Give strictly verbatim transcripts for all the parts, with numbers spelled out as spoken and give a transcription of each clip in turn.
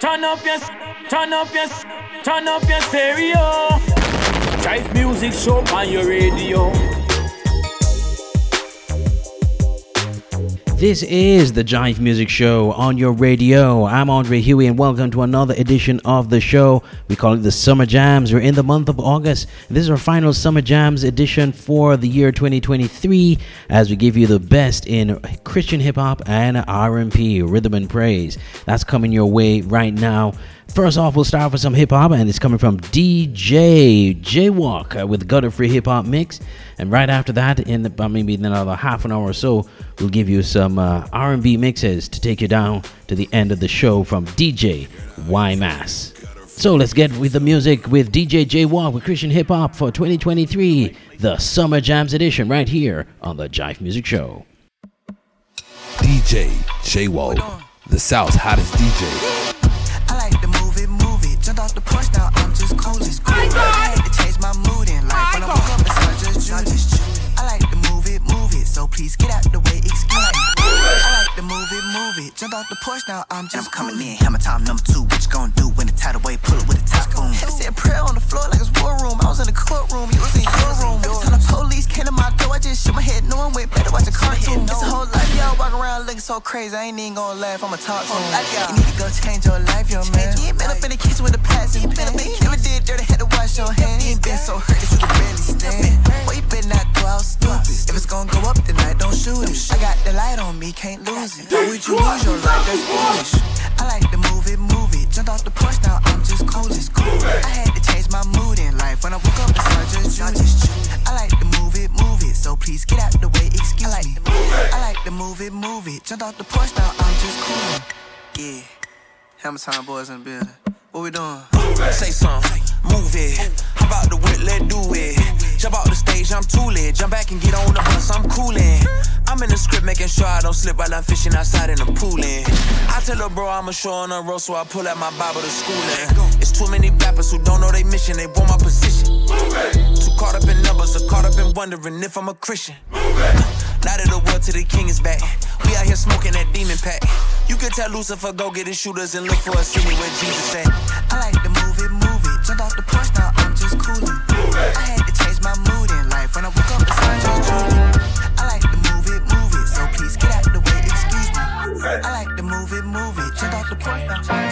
Turn up your, turn up your, turn up your stereo. Drive music show on your radio. This is the Jive Music Show on your radio. I'm Andre Huey and welcome to another edition of the show. We call it the Summer Jamz. We're in the month of August. This is our final Summer Jamz edition for the year twenty twenty-three as we give you the best in Christian hip hop and R and P, Rhythm and Praise. That's coming your way right now. First off, we'll start off with some hip hop, and it's coming from D J Jaywalk uh, with Gutter Free Hip Hop Mix. And right after that, in the, uh, maybe in another half an hour or so, we'll give you some uh, R and B mixes to take you down to the end of the show from D J Ymass. So let's get with the music with D J Jaywalk with Christian Hip Hop for twenty twenty-three, the Summer Jamz edition, right here on the Jive Music Show. D J Jaywalk, the South's hottest D J. Jumped off the porch, now I'm just cold as cool. I had to change my mood in life. When I woke up, it's not just Judy. I like to move it, move it, so please get out the way, excuse me. I like to move it, move it, jumped off the porch, now I'm just coming in. Hammer time number two, what you gonna do when the tidal wave pull it with a typhoon? Had to say a prayer on the floor like it's war room. I was in the courtroom, you was in your room. Every time the police came to my door, I just shook my head, knowing way better watch a cartoon. It's a whole life, y'all walk around looking so crazy, I ain't even gonna laugh, I'ma talk to them. You need to go change your life, yo man. You ain't been up in the kitchen with the past, you been up in the kitchen, did dirty, had to wash your hands. You ain't been so hurt that you can barely stand. Well, you better not go out stupid. If it's gonna go up, then I don't shoot it. I got the light on me, can't lose it. Why would you lose your life? That's foolish. I like to move it, move it. Jumped off the porch, now I'm just cold as cool. I had to change my mood in life. When I woke up, it's not just Judas. I like to move it, move it. So please get out the way, excuse me. I like to move it, move it. Jumped off the porch, now I'm just cool. Yeah. Hammer time boys in the building. What we doing? Say something. Move it. How about the whip? Let's do it. Jump out the stage, I'm too lit. Jump back and get on the bus, I'm coolin'. I'm in the script making sure I don't slip while I'm fishing outside in the poolin'. I tell her, bro, I'ma show on the road, so I pull out my Bible to schoolin'. It's too many rappers who don't know they mission, they want my position. Too caught up in numbers, or caught up in wondering if I'm a Christian. Light of the world till the king is back. We out here smoking that demon pack. You can tell Lucifer, go get his shooters and look for a city where Jesus at. I like to move it, move it. Jumped off the porch, now I'm just coolin'. I had to change my mood in life. When I woke up, it's not just Judy. I like to move it, move it. So please get out the way, excuse me. I like to move it, move it. Jump off the porch, now I'm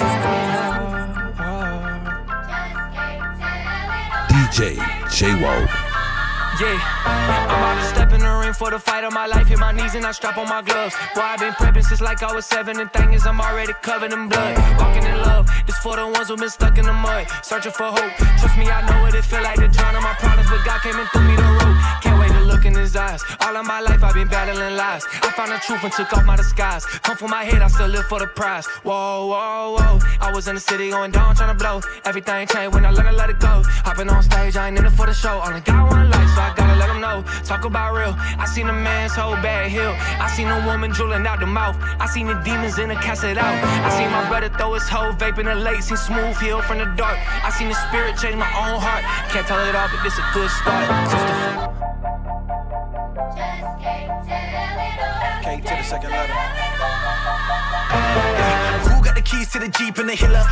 just coolin'. D J Jaywalk. Yeah, I'm about to step in the ring for the fight of my life. Hit my knees and I strap on my gloves. Boy, I've been prepping since like I was seven. And thing is, I'm already covered in blood. Walking in love, this for the ones who been stuck in the mud. Searching for hope, trust me, I know what it feel like to drown on my problems. But God came and threw me the rope. Can't wait to look in his eyes. All of my life, I've been battling lies. I found the truth and took off my disguise. Come from my head, I still live for the prize. Whoa, whoa, whoa, I was in the city going down, trying to blow. Everything changed when I learned to let it go. Hopping on stage, I ain't in it for the show. Only got one life, so I I gotta let them know, talk about real. I seen a man's whole bag heal. I seen a woman drooling out the mouth. I seen the demons in the casket out. I seen my brother throw his whole vape in the lake. Seen smooth heal from the dark. I seen the spirit change my own heart. Can't tell it all, but this a good start. Christopher. Just can't tell it all. Can't to the second letter. Yeah. Who got the keys to the Jeep and the hiller?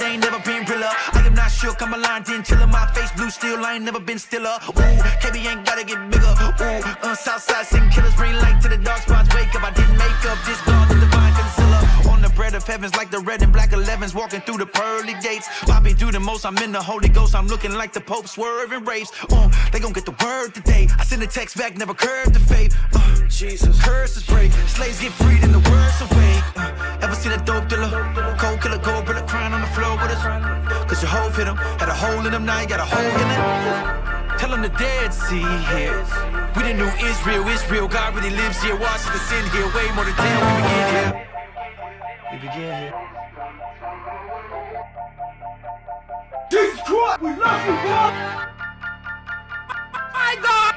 They ain't never been realer. I am not shook, I'm aligned in chiller. My face blue still, I ain't never been stiller. Ooh, K B ain't gotta get bigger. Ooh, on Southside, sitting killers, bring light to the dark spots. Wake up, I didn't make up. This God, the divine concealer. On the bread of heavens, like the red and black elevens, walking through the pearly gates. Bobby do the most, I'm in the Holy Ghost. I'm looking like the Pope, swerving rapes. Ooh, they gon' get the word today. I send a text back, never curb the faith. Uh, Jesus, curses break, slaves get freed, and the words awake. Uh, ever seen a dope dealer? Cold killer, gold brother crying on the floor with us. Cause your hole hit him, had a hole in him, now you got a hole in it. Tell them the Dead Sea here. We the new Israel, Israel. God really lives here. Watch the sin here. Way more than ten. We begin here. We begin here. Jesus Christ, we love you, God. My God.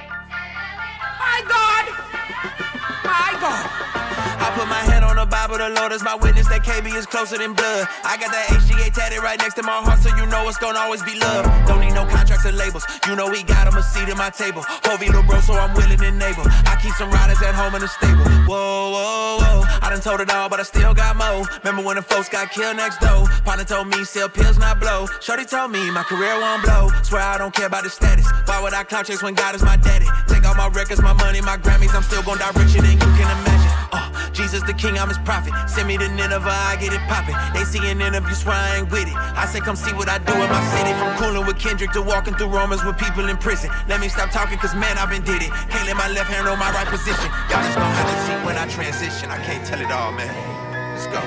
My God. My God. I put my hand on the Bible, the Lord is my witness that K B is closer than blood. I got that H G A tatted right next to my heart, so you know it's gonna always be love. Don't need no contracts or labels, you know we got him a seat at my table. Hovey little bro, so I'm willing and able. I keep some riders at home in the stable. Whoa, whoa, whoa, I done told it all, but I still got more. Remember when the folks got killed next door? Partner told me, sell pills, not blow. Shorty told me, my career won't blow. Swear I don't care about the status. Why would I clout chase when God is my daddy? Take all my records, my money, my Grammys, I'm still gon' direct you, and you can imagine. Uh, Jesus the king, I'm his prophet. Send me to Nineveh, I get it poppin'. They see an interview, swear I ain't with it. I say come see what I do in my city. From coolin' with Kendrick to walking through Romans with people in prison. Let me stop talking, cause man, I've been did it. Can't let my left hand know my right position. Y'all just gon' have to see when I transition. I can't tell it all, man. Let's go.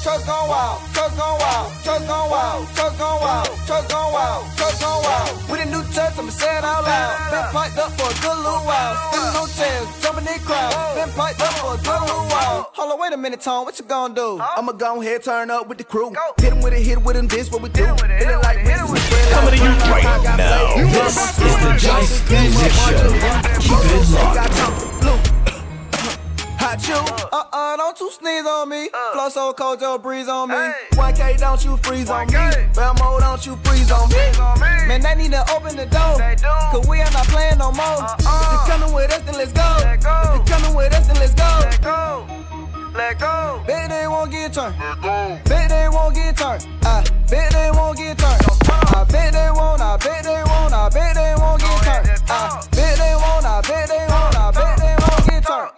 Go wild, Been piped up for a good little while. In hotels, jumping in crowds. Been piped up for a good little while. Hold on, wait a minute, Tom, what you gonna do? I'ma go ahead, turn up with the crew. Hit him with it, hit him with him, this what we do. Feeling like this is coming to you right now. This is the Jace Music Show. Keep it locked. You. Uh-uh, don't you sneeze on me. Uh. Flow so cold, your breeze on me. Hey. Y K, don't you freeze on Y K. Me. Belmo, don't you freeze on me. on me. Man, they need to open the door. They do. Cause we ain't not playing no more. Uh-uh. If they coming with us, then let's go. Let go. If they coming with us, then let's go. Let go. Let go. Bet they won't get turned. Let go. Bet they won't get turned. I bet they won't get turned. I bet they won't. I bet they won't. I bet they won't get turned. I bet they won't. I bet they won't. I bet they won't get turned.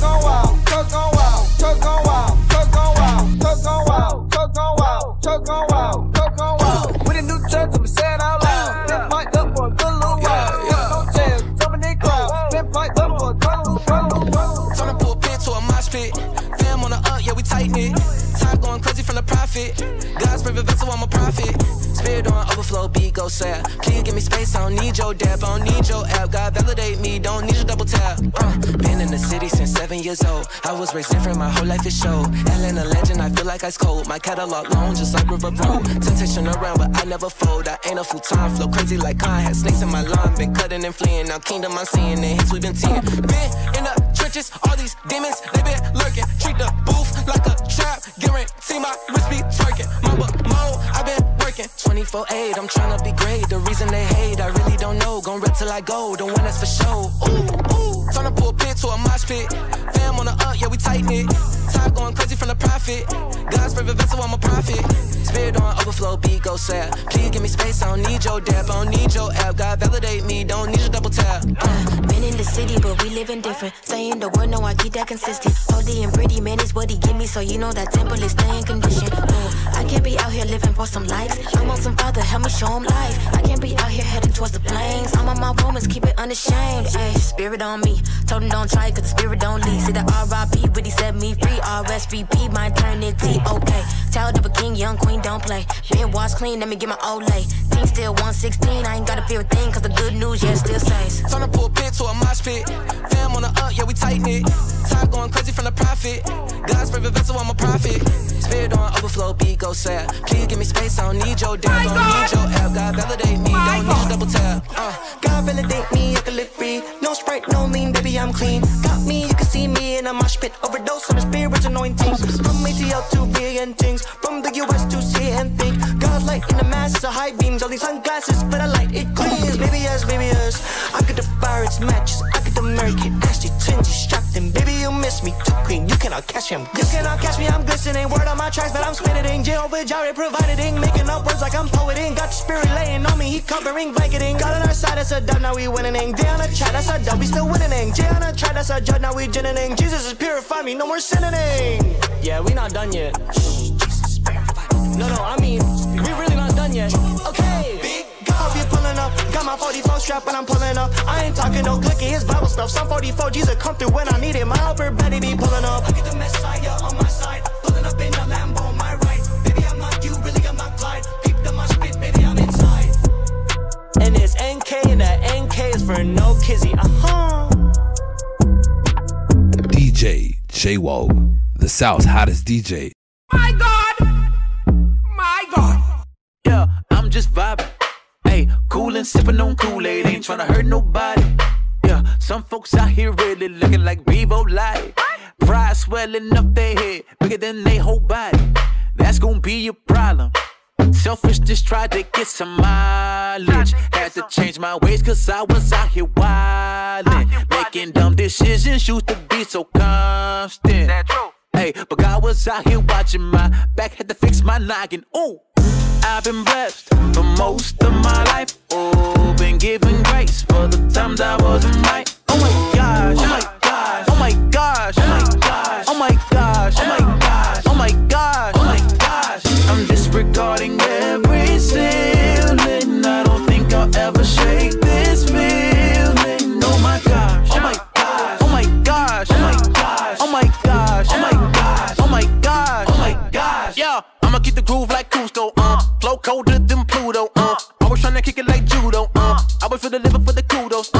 Go wild, go wild, go wild, go wild, go wild, go wild, go wild, go wild. With a new church, I'ma say it out loud. Been piped up for a good little while. No chairs, jumping in crowds. Been piped up for a good little while. Turn a pool pit to a mosh pit. Fam on the up, yeah we tighten it. Time going crazy from the profit. God's favorite vessel, I'm a prophet. Spirit on overflow, beat go sad. Please give me space, I don't need your dab, I don't need your app. God validate me, don't need your double tap. Uh, been in the city since seven years old. I was raised different, my whole life is show. Ellen a legend, I feel like ice cold. My catalog long, just like River Road. Temptation around, but I never fold. I ain't a futon, flow crazy like Khan. Had snakes in my lawn, been cutting and fleeing. Now kingdom I'm seeing, and hits we've been teeing. Been in the trenches, all these demons, they been lurking. Treat the booth like a trap, guarantee my wrist be twerking. Mamba mode, I been working twenty-four eight, I'm tryna be great. The reason they hate, I really don't know. Gon' rep till I go, the one that's for show. Ooh, ooh, turn a pool pit to a mosh pit. Fam on the up, yeah we tighten it. Time going crazy from the profit. God's favorite vessel, I'm a prophet. Spirit on overflow, beat go sad. Please give me space, I don't need your dab, I don't need your app. God validate me, don't need your double tap. Uh, been in the city, but we living different. Saying the word, no, I keep that consistent. Holy and pretty, man, is what he give me, so you know that temple is staying conditioned. Uh, I can't be out here living for some likes. I'm on some father, help me show him life. I can't be out here heading towards the plains. I'm on my romance, keep it unashamed. Ay, spirit on me, told him don't try it, cause the spirit don't leave. See the R I P, really set me free. R S V P, my eternity, okay. Child of a king, young queen, don't play. Been washed clean, let me get my Olay. Team still one sixteen, I ain't gotta fear a thing, cause the good news, yeah, still says. Turn a pool pit to a mosh pit. Fam on the up, yeah, we tighten it. Time going crazy from the profit. God's favorite vessel, I'm a prophet. Spirit on overflow, beat go sad. Please give me space, I don't need your dad, don't God. Need your app. God validate me, my don't God. Need your double tap. Uh, God validate me, I can live free. No Sprite, no lean, baby, I'm clean. Got me, you can see me in a mosh pit. Overdose on the spirit's anointing. From A T L to billion things. From the U S to see and think. God's light in the masses of high beams. All these sunglasses, but I light it cleans. Baby, yes, baby, yes. I could devour its matches. I could American Ashley, Twingy, Stockton. Baby, you miss me too clean. You cannot catch me, I'm glistening. You cannot catch me, I'm glistening. Word on my tracks, but I'm spitting. Jehovah Jireh providing. Making up words like I'm poeting. Got the spirit laying on me, he covering, blanketing. God on our side, that's a dub, now we winning. Day on a try, that's a dub, we still winning. Jay on a try, that's a judge, now we jinning. Jesus is purify me, no more sinning. Yeah, we not done yet. Shh, Jesus, purify me. No, no, I mean, we really not done yet. Okay. Big God, you pulling up. Got my forty-four strap and I'm pulling up. I ain't talking no clicking, it's Bible stuff. Some forty-four Jesus come through when I need it. My upper body be pulling up. I get the Messiah on my side. Pulling up in a Lambo, my right. Baby, I'm not you, really, I'm not Clyde. Peep the much bit, baby, I'm inside. And it's N K and that N K is for no kizzy. Uh-huh. D J Jaywalk, the South's hottest D J. My God! My God! Yeah, I'm just vibing. Hey, coolin', sippin' on Kool-Aid, ain't tryna hurt nobody. Yeah, some folks out here really looking like Vivo Light. Pride swelling up their head, bigger than they whole body. That's gonna be a problem. Selfishness tried to get some mileage. Had to change my ways cause I was out here wildin'. Making dumb decisions used to be so constant. Hey, but God was out here watching my back, had to fix my noggin. Ooh, I've been blessed for most of my life. Oh, been given grace for the times I wasn't right. Oh my gosh, oh my gosh, oh my gosh, oh my gosh, oh my gosh, oh my gosh, oh my gosh, oh my gosh. I'm disregarding every ceiling. I don't think I'll ever shake this feeling. Oh my gosh, oh my gosh, oh my gosh, oh my gosh, oh my gosh, oh my gosh, oh my gosh, oh my gosh. Yeah, I'ma keep the groove like Cusco. Flow colder than Pluto, uh. Always tryna kick it like Judo, uh. Always feel the liver for the kudos,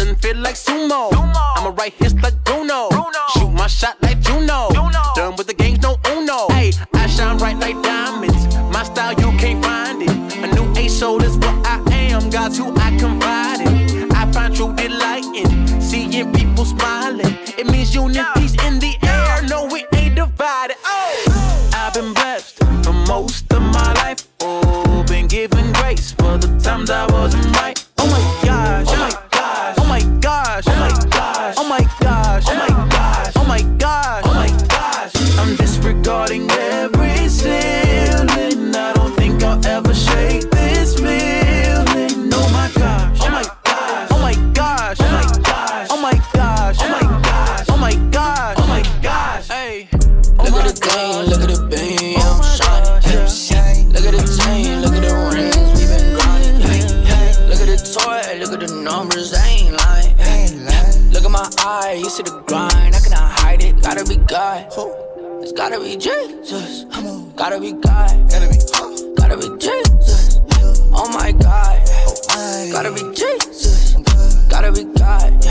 Dribbling fit like Sumo. Sumo. I'ma right hits like Bruno. Bruno. Shoot my shot like Juno. Juno. Done with the games, no Uno. Hey, I shine bright like diamonds. My style, you can't find it. A new ace, so that's what I am. God's who I confide in. I find true delight in seeing people smiling. It means unity's in the air. No, we ain't divided. Oh, I've been blessed for most of my life. Oh, been given grace for the times I wasn't right. Oh my gosh, oh my gosh, oh my gosh, oh my gosh, oh my gosh, oh my gosh, oh my gosh, oh my gosh. I'm disregarding every ceiling. I don't think I'll ever shake this feeling. Oh my gosh, oh my gosh, oh my gosh, oh my gosh, oh my gosh, oh my gosh, oh my gosh, oh my gosh. Hey, look at the game, look at the beam. I'm shining, look at the chain, look at the rings. We've been grinding. Hey, hey, look at the toy, look at the numbers. I ain't lying. Look at my eye, you see the grind. I cannot hide it. Gotta be God. It's gotta be Jesus. Gotta be God. Gotta be, gotta be Jesus. Oh my God. Gotta be Jesus. Gotta be God.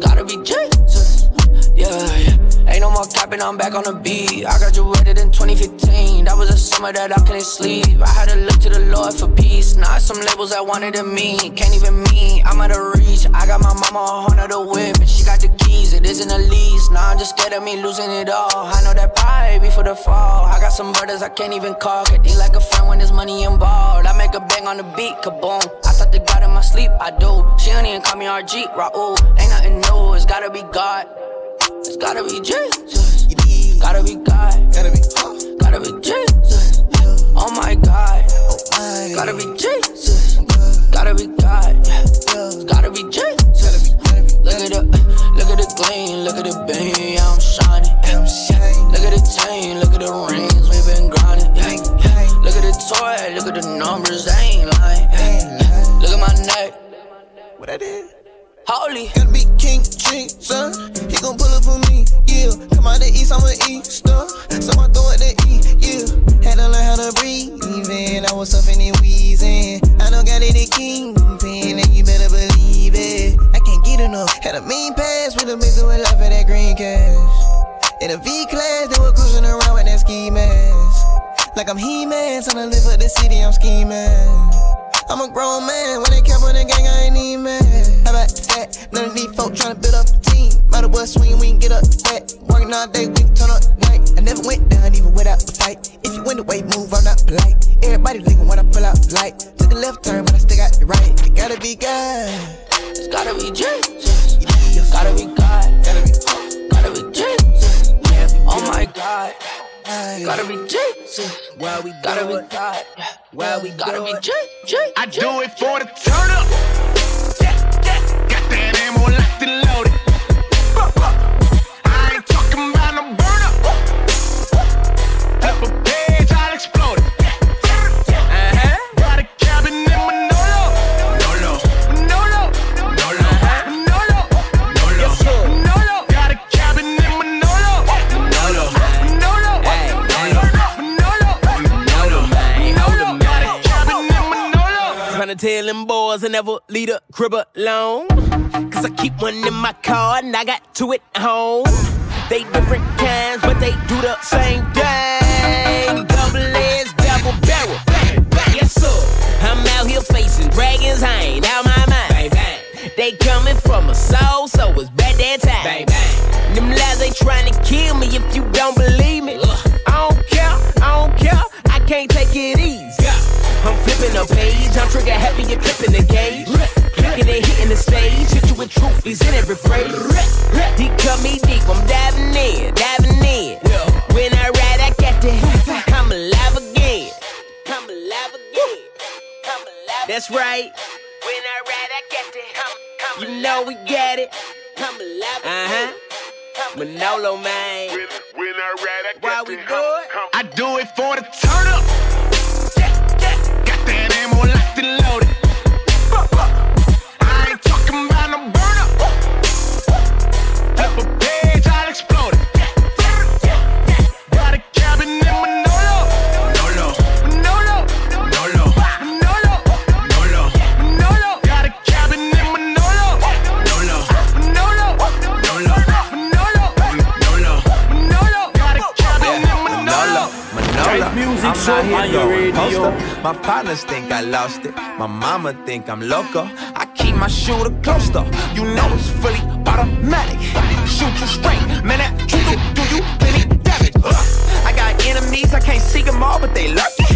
Gotta be Jesus. Yeah, yeah. Ain't no more capping, I'm back on the beat. I graduated in twenty fifteen. That was a summer that I couldn't sleep. I had to look to the Lord for peace. Now some labels I wanted to meet. Can't even meet, I'm out of reach. I got my mama a Honda to whip, and she got the keys, it isn't a lease. Now I'm just scared of me losing it all. I know that pride before the fall. I got some brothers I can't even call. Could they like a friend when there's money involved? I make a bang on the beat, kaboom. I thought they got in my sleep, I do. She don't even call me R G, Raul. Ain't nothing new, it's gotta be God. It's gotta be Jesus. Gotta be God. Gotta be, huh? Gotta be Jesus. Oh my God. Gotta be Jesus. Gotta be God. Gotta be Jesus. Look at the, look at the gleam, look at the beam, I'm shining. Look at the chain, look at the rings, we've been grinding. Look at the toy, look at the numbers, I ain't lying. Look at my neck. What I did? Holy. Gotta be King Jesus. He gon' pull up for me, yeah. Come out the east, I'm an Easter. So I throw it to E, yeah. Had to learn how to breathe, even I was suffering and wheezing. I don't got any kingpin, and you better believe it. I can't get enough. Had a mean pass, we done been through a lot for that green cash. In a V-class, they were cruising around with that ski mask. Like I'm He-Man, so I live for the city, I'm scheming. I'm a grown man, when they cap on the gang, I ain't even mad. How about that? None of these folk tryna build up a team. Might as well swing, we ain't get up that. Working all day, we turn up night. I never went down even without a fight. If you win the way, move, I'm not polite. Everybody leaving when I pull out the light. Took a left turn, but I still got the right. It gotta be God. It's gotta be Jesus. It's gotta be God. Gotta be, gotta be Jesus. Oh my God. Gotta be Jesus. Why we gotta be God? Why we gotta be J J? I do it for the turn up. Yeah, yeah. Got that ammo locked and loaded. I ain't talking about no burn up. Up a page, I'll explode it. Uh huh. Got a cabin in Manolo. Manolo, Manolo, Manolo, Manolo, Manolo, Manolo. Got a cabin in Manolo. Manolo. Tell them boys I never leave the crib alone. Cause I keep one in my car and I got two at home. They different kinds, but they do the same thing. Double edge, double barrel. Bang, bang. Yes, sir. I'm out here facing dragons, I ain't out my mind. Bang, bang. They coming from a soul, so it's back that time. Bang, bang. Them lies they trying to kill me if you don't believe me. Ugh. I don't care, I don't care, I can't take it easy. I'm flipping a page, I'm trigger happy, you're clipping the gauge. Clicking and hitting the stage, hit you with truth, he's in every phrase. He cut me deep, I'm diving in, diving in. When I ride, I got that, I'm alive again. I'm alive again, I'm alive. That's right. When I ride, I got that, you know we got it. I'm alive again. Uh-huh. Manolo, man. When I ride, I got that. Why we do it? I do it for the turn up. Loaded. I ain't talking about no burn up. Up a page, I'll explode it. Got a cabin in Manolo. Manolo, Manolo, Manolo, Manolo, Manolo, Manolo. Got a cabin in Manolo. Manolo. poster. My partners think I lost it. My mama think I'm loco. I keep my shooter close though. You know it's fully automatic. Shoot you straight, man. That Judo do you any damage? I got enemies, I can't see them all, but they lurking.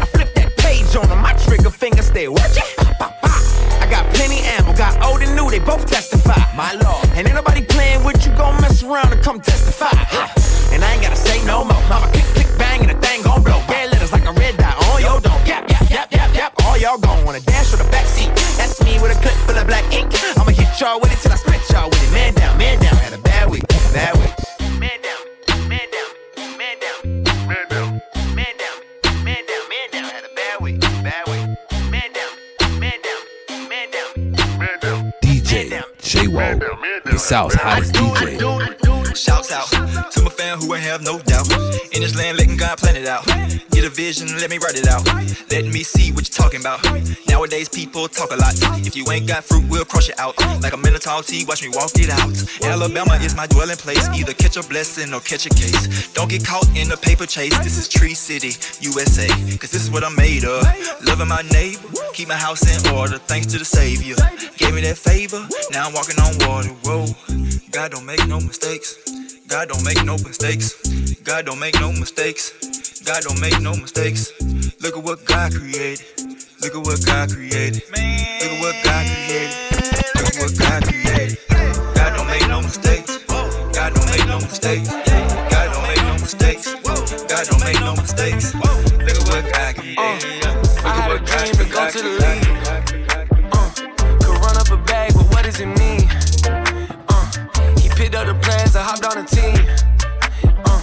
I flip that page on them, my trigger finger stay watching. I got plenty ammo, got old and new, they both testify. My lord, and ain't nobody playing with you, gon' mess around and come testify. And I ain't gotta say no more. Mama click, click, bang, and the thing gon' blow. Red letters like a red dot on your dome. Yap, yap, yap, yap, yap. All y'all gon' wanna dash with the backseat. That's me with a clip full of black ink. I'ma hit y'all with it till I split y'all with it. Man down, man down. Had a bad week, bad week. Man down, man down, man down, man down, man down, man down, man down. Had a bad week, bad week. Man down, man down, man down, man down. D J Jaywalk, the South's hottest D J. Shouts out to my fam who ain't have no doubt. In this land, letting God plan it out. Get a vision, let me write it out. Let me see what you're talking about. Nowadays, people talk a lot. If you ain't got fruit, we'll crush it out. Like a Minotaur T, watch me walk it out. Alabama is my dwelling place. Either catch a blessing or catch a case. Don't get caught in a paper chase. This is Tree City, U S A. Cause this is what I'm made of. Loving my neighbor, keep my house in order. Thanks to the Savior, gave me that favor. Now I'm walking on water, whoa. God don't make no mistakes. God don't make no mistakes. God don't make no mistakes. God don't make no mistakes. Look at what God created. Look at what God created. Man. Look at what God created. Look at what God created. God don't make no mistakes. God don't make no mistakes. God don't make no mistakes. God don't make no mistakes. Look at what God created. Uh, I had a dream to go to the league. Uh, could run up a bag, but what does it mean? Picked up the plans, I hopped on the team. Uh,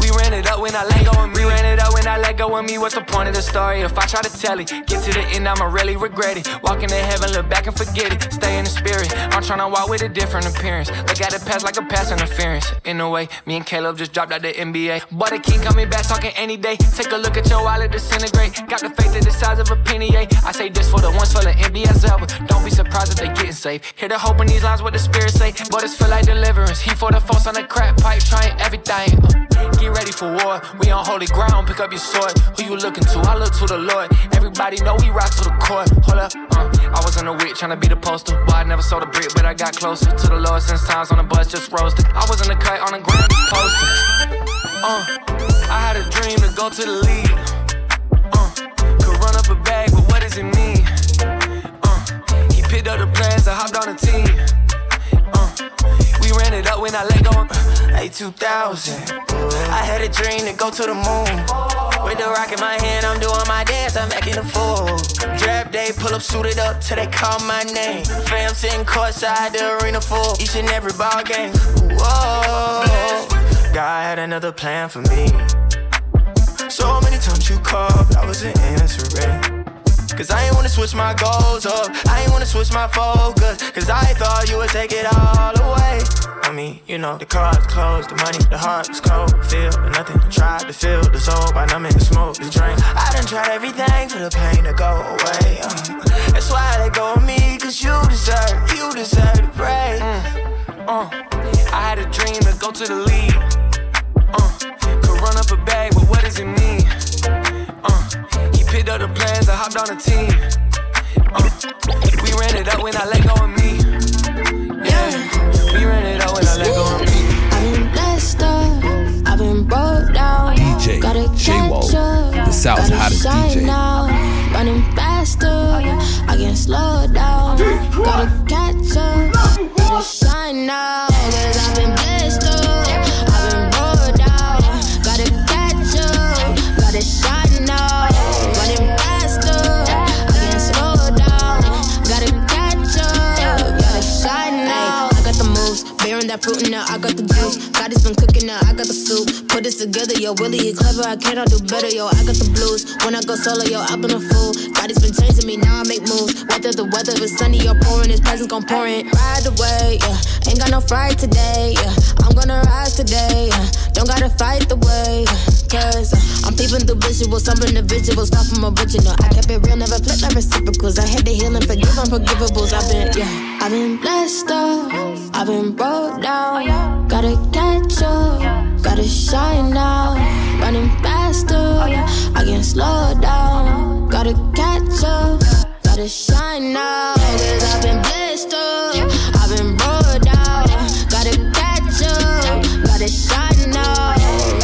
we ran it up when I let go of me. We ran it up when I let go of me. What's the point of the story if I try to tell it? Get to the end, I'ma really regret it. Walk into heaven, look back and forget it. Stay in the spirit. I'm tryna walk with a different appearance. Look at the past like a past interference. In a way, me and Caleb just dropped out the N B A. Boy, they keep coming back talking any day. Take a look at your wallet, disintegrate. Got the faith that the size of a penny, eh? I say this for the ones full of N B A's ever. Don't be surprised if they getting saved. Hear the hope in these lines, what the spirit say. Boy, this feel like deliverance. He for the folks on the crack pipe, trying everything. Uh, get ready for war. We on holy ground, pick up your sword. Who you looking to? I look to the Lord. Everybody know we rock to the core. Hold up, uh, I was on the wit trying to be the poster. Boy, I never sold a brick, but I got closer to the Lord since times on the bus just roasted. I was in the cut on the ground just posted. Uh, I had a dream to go to the league. Uh, could run up a bag, but what does it mean? Uh, he picked up the plans, I hopped on the team. Uh, we ran it up when I let go. Hey, two thousand. I had a dream to go to the moon. With the rock in my hand, I'm doing my dance, I'm acting a fool. Draft day, pull up, suited up till they call my name. Fam sitting courtside, the arena full, each and every ball game. Whoa, God had another plan for me. So many times you called, I wasn't answering. Cause I ain't wanna switch my goals up, I ain't wanna switch my focus. Cause I thought you would take it all away. I mean, you know, the cards closed, the money, the heart was cold. Feel nothing, tried to fill the soul by numbing the smoke, the drink. I done tried everything for the pain to go away. um, That's why I let go of me, cause you deserve, you deserve to pray. mm, uh, I had a dream to go to the league. uh, Could run up a bag, but what does it mean? Picked up the plans, I hopped on the team. Uh, we ran it up when I let go of me. Yeah, we ran it up when I let go of me. I've been blessed up, I've been broke down. D J Jaywalk, the South's hottest D J. Now, running faster, I can't slow down. Gotta catch up, gotta shine now. Cause I've been blessed up, I've been broke down. Gotta catch up, gotta shine now. That fruit in her, I got the juice. God has been cooking up, I got the soup. Put this together, yo, really, you clever. I cannot do better, yo, I got the blues. When I go solo, yo, I've been a fool. God has been changing me, now I make moves. Whether the weather is sunny or pouring, His presence gon' pour in. Ride away, yeah, ain't got no fright today, yeah. I'm gonna rise today, yeah. Don't gotta fight the way, yeah. Cause uh, I'm peeping through visuals, some individuals, far from original. I kept it real, never flipped, no reciprocals. I had to heal and forgive unforgivables. I've been, yeah, I've been blessed up, I've been broke down, gotta catch up, Gotta shine now, running faster. I can't slow down. Gotta catch up, gotta shine now. 'Cause I've been blessed up, I've been rolled out. Gotta catch up, gotta shine now.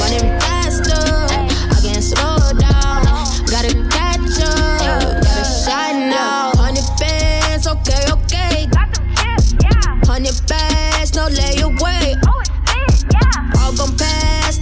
Running faster, I can't slow down. Gotta catch up, gotta shine now. Hundred bands, okay, okay. Hundred bands, no lay away.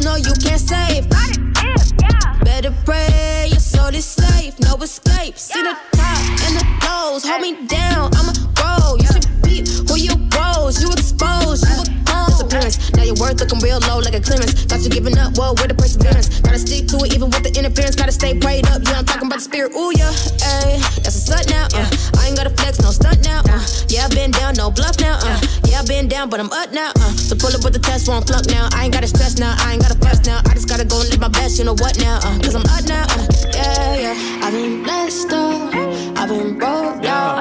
No, you can't save. Got it, yeah, yeah. Better pray your soul is safe. No escape. See yeah. the top and the lows. Hold me down. I'ma roll. You should peep who you rose. You exposed. You exposed. Appearance. Now your worth looking real low like a clearance. Thought you giving up. Well, with the perseverance. Gotta stick to it even with the interference. Gotta stay prayed up. Yeah, I'm talking about the spirit. Ooh, yeah. Ayy. That's a slut now. Uh. I ain't gotta flex. No stunt now. Uh. Yeah, I've been down. No bluff now. Uh. Yeah, I've been down, but I'm up now. Uh. So pull up with the test, won't flunk now. I ain't gotta stress now, I ain't gotta fuss now. I just gotta go and live my best, you know what now? Uh, Cause I'm up now, uh, yeah, yeah. I've been blessed up, I've been rolled out.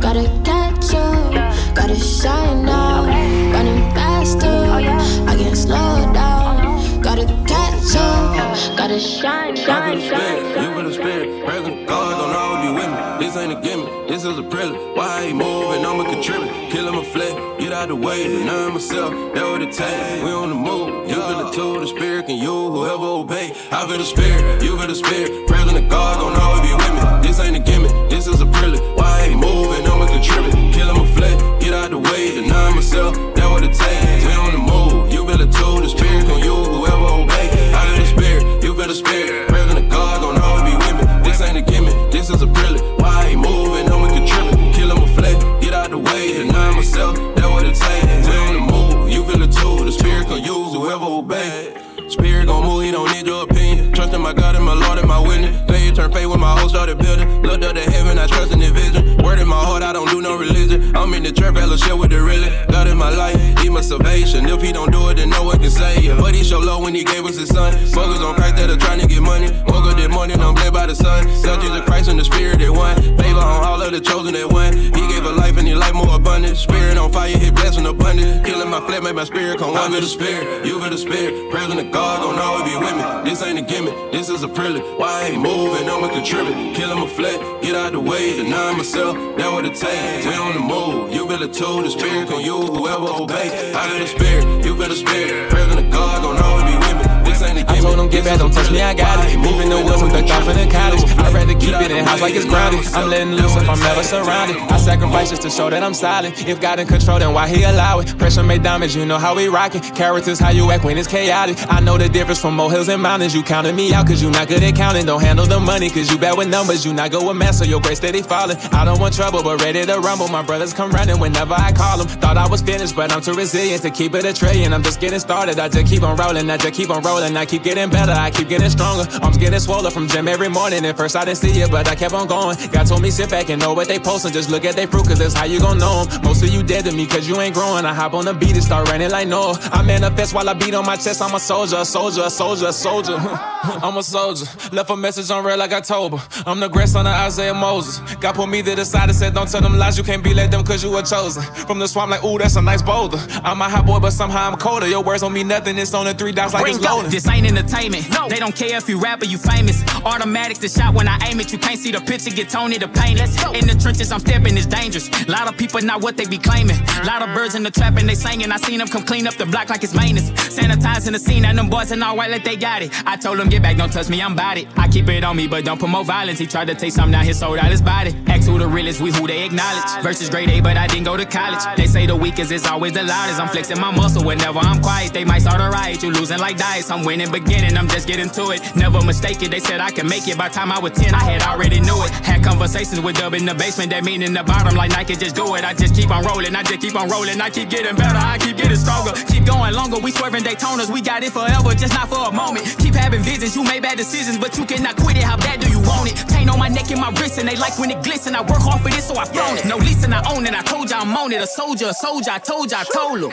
Gotta catch up, gotta shine now. Running faster, I can't slow down. Gotta catch up, gotta shine, shine, shine. You in the spirit, praise him, God gon' always be with me. This ain't a gimmick, this is a prelude. Why I ain't moving, I'ma contribute. Kill him a flat. Get out the way, deny myself, that what it takes. We on the move, you feel it too, the spirit can you, whoever obey. I feel the spirit, you feel the spirit. Praise to God, gon' always be with me. This ain't a gimmick, this is a privilege. Why I ain't moving, I'ma contribute. Kill him a flat, get out the way, deny myself, that what it takes. We on the move, you feel it too, the spirit can you, whoever obey. I feel the spirit, you feel the spirit. Praise to God, gon' always be with me. This ain't a gimmick, this is a privilege. Why I ain't moving, I'ma contribute. Kill him a flat, get out the way, deny myself. We on the move, you feel it too. The spirit gon' use whoever obey. Spirit gon' move, he don't need your opinion. Trust in my God and my Lord and my witness. Faith turned faith when my whole started building. Looked up to heaven, I trust in the vision. Word in my heart, I don't do no religion. I'm in the church, fellowship with the really. God in my life, he my salvation. If he don't do it, then no one can say it. But he showed love when he gave us his son. Focus on Christ that are trying to get money. Woke up this morning, I'm blessed by the sun. God, Jesus Christ and the spirit that one. Favor on all of the chosen that one. He gave a life and his life more abundant. Spirit on fire, his blessing abundant. Killing my flesh, make my spirit come one. I feel the spirit, you feel the spirit. Praise to God, gon' always be with me. This ain't a gimmick, this is a privilege. Why I ain't moving, I'ma contribute. Kill him a flat, get out the way, deny myself, that what it takes. We on the move, you feel it too. The spirit gon' you, whoever obey. I feel the spirit, you feel the spirit. Praise to God, gon' always be with me. This ain't a gimmick. I told him get back, don't touch me, I got it. Moving the woods with the thought for the college. I'd rather keep it in house like it's grounded. I'm letting loose if I'm never surrounded. I sacrifice just to show that I'm solid. If God in control, then why he allow it? Pressure made damage, you know how we rockin'. Characters, how you act when it's chaotic. I know the difference from molehills and mountains. You counted me out cause you not good at counting. Don't handle the money cause you bad with numbers. You not go with math so your grace steady falling. I don't want trouble but ready to rumble. My brothers come running whenever I call them. Thought I was finished but I'm too resilient to keep it a trillion. I'm just getting started. I just keep on rolling. I just keep on rolling. I keep getting better. I keep getting stronger. Arms getting swollen from gym every morning. At first I didn't see it but I kept on going. God told me sit back and know what they posting. Just look at they fruit cause that's how you gon' know them. Most of you dead to me cause you ain't growing. I hop on the beat and start running like Noah. I manifest while I beat on my chest. I'm a soul. Soldier, soldier, soldier, soldier. I'm a soldier. Left a message on red like I told her. I'm the grandson of Isaiah Moses. God put me to the side and said, don't tell them lies. You can't be like them cause you were chosen. From the swamp like, ooh, that's a nice boulder. I'm a hot boy, but somehow I'm colder. Your words don't mean nothing. It's on the three dots like it's loaded. This ain't entertainment. No. They don't care if you rap or you famous. Automatic the shot when I aim it. You can't see the picture, get Tony to paint it. In the trenches, I'm stepping, it's dangerous. A lot of people not what they be claiming. A lot of birds in the trap and they singing. I seen them come clean up the block like it's maintenance. Sanitizing the scene. And them boys in all white like they got it. I told them get back, don't touch me, I'm bout it. I keep it on me, but don't promote violence. He tried to take something out, he sold out his body. Ask who the realest, we who they acknowledge. Versus grade A, but I didn't go to college. They say the weakest is always the loudest. I'm flexing my muscle whenever I'm quiet. They might start a riot, you losing like dice. I'm winning beginning, I'm just getting to it. Never mistake it, they said I could make it. By time I was ten, I had already knew it. Had conversations with Dub in the basement. That mean in the bottom, like Nike just do it. I just keep on rolling, I just keep on rolling. I keep getting better, I keep getting stronger. Keep going longer, we swerving Daytonas. We got it for forever, just not for a moment. Keep having visions, you made bad decisions, but you cannot quit it. How bad do you want it? Pain on my neck and my wrist, and they like when it glisten. I work hard for this, so I flown it. No lease and I own it. I told you I'm on it. A soldier, a soldier. I told you, I told him.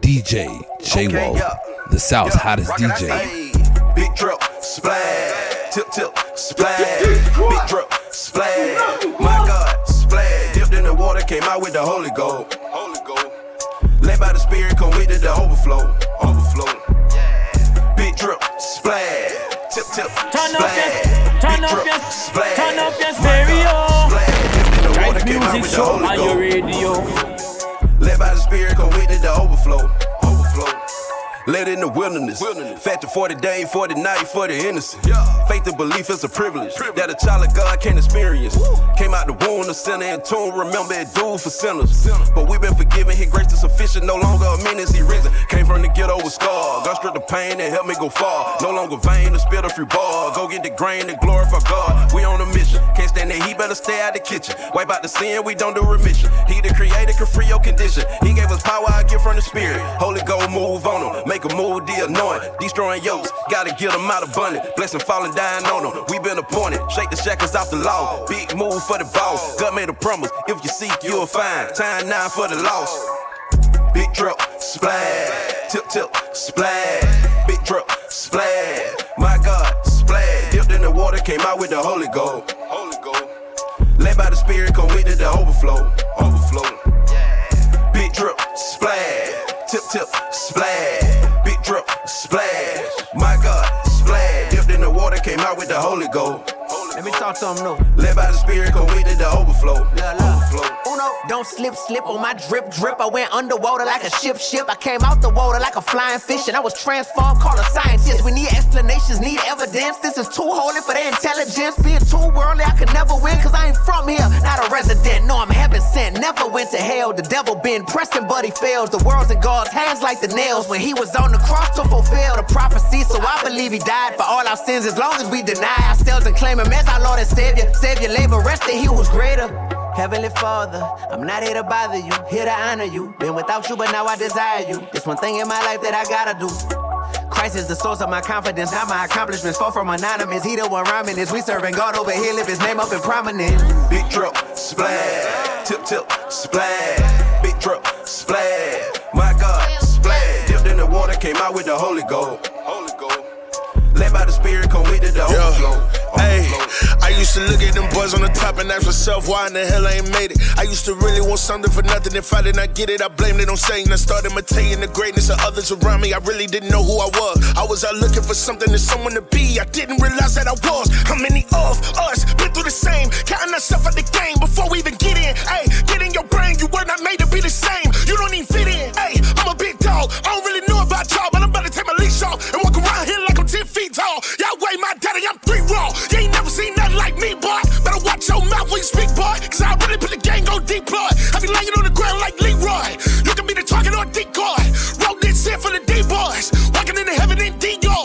D J Jaywalk, okay, yeah. The South's yeah. hottest D J. Hey, big drip, splash, tip tip, splash, big drip, splash. My God, splash. Dipped in the water, came out with the Holy Ghost. Led by the spirit, come with it, the overflow. Overflow. Yeah. Big drip, splash. Tip, tip, turn splash. Turn up your splash. Turn up your stereo. Right music show on your radio. Led by the spirit, come with it, the overflow. Overflow. Led in the wilderness, wilderness. Fact to forty day, forty night for the innocent. Yeah. Faith and belief is a privilege, privilege that a child of God can experience. Woo. Came out the womb, the sinner in tune. Remember it, dude, for sinners. Sinner. But we've been forgiven, His grace is sufficient. No longer a menace, He risen. Came from the ghetto with scars. God stripped the pain and helped me go far. No longer vain, the spirit of free bar. Go get the grain and glorify God. We on a mission. Can't stand it, He better stay out the kitchen. Wipe out the sin, we don't do remission. He the creator can free your condition. He gave us power, I get from the spirit. Holy Ghost, move on Him. Make a move, the anointing, destroying yokes, gotta get them out of bondage. Blessing, falling, dying on them, we been appointed. Shake the shackles off the law, big move for the boss. God made a promise, if you seek, you'll find. Time now for the lost. Big drop, splash, tip, tip, splash. Big drop, splash, my God, splash. Dipped in the water, came out with the Holy Ghost. Holy Ghost. Led by the Spirit, come with it, the overflow. Overflow. Yeah. Big drop, splash. Tip, tip, splash, big drip, splash, my God, splash, dipped in the water, came out with the Holy Ghost. Let me talk something new. Led by the spirit, cause we did the overflow. La, la. Overflow. Uno, don't slip, slip on my drip, drip. I went underwater like a ship, ship. I came out the water like a flying fish, and I was transformed, called a scientist. We need explanations, need evidence. This is too holy for their intelligence. Being too worldly, I could never win, cause I ain't from here. Not a resident, no, I'm heaven sent. Never went to hell. The devil been pressing, but he fails. The world's in God's hands like the nails. When he was on the cross to fulfill the prophecy, so I believe he died for all our sins as long as we deny ourselves and claim him as our Lord and Savior. Savior, labor, rest in He who's greater. Heavenly Father, I'm not here to bother you, here to honor you. Been without you, but now I desire you. There's one thing in my life that I gotta do. Christ is the source of my confidence, not my accomplishments. Far from anonymous, He the one rhyming is. We serving God over here, lift His name up in prominence. Big drop, splash, tip, tip, splash. Big drop, splash, my God, splash. Dipped in the water, came out with the Holy Ghost. Holy Ghost. Led by the Spirit, come with it, the overflow. Hey, I used to look at them boys on the top and ask myself why in the hell I ain't made it. I used to really want something for nothing. If I did not get it, I blamed it on Satan. I started imitating the greatness of others around me. I really didn't know who I was. I was out looking for something and someone to be. I didn't realize that I was. How many of us been through the same? Counting ourselves out the game before we even get in. Hey, get in your brain. You were not made to be the same. You don't even fit in. Hey, I'm a big dog. I don't really know about y'all, but I'm about to take my leash off and walk around here like I'm ten feet tall. Y'all weigh my daddy. I'm three raw. You ain't never seen nothing like me, boy. Better watch your mouth when you speak, boy, cause I really put the gang on deploy. I be laying on the ground like Leroy. You can be the target or decoy. Wrote this shit for the D-boys. Walking into heaven in Dior.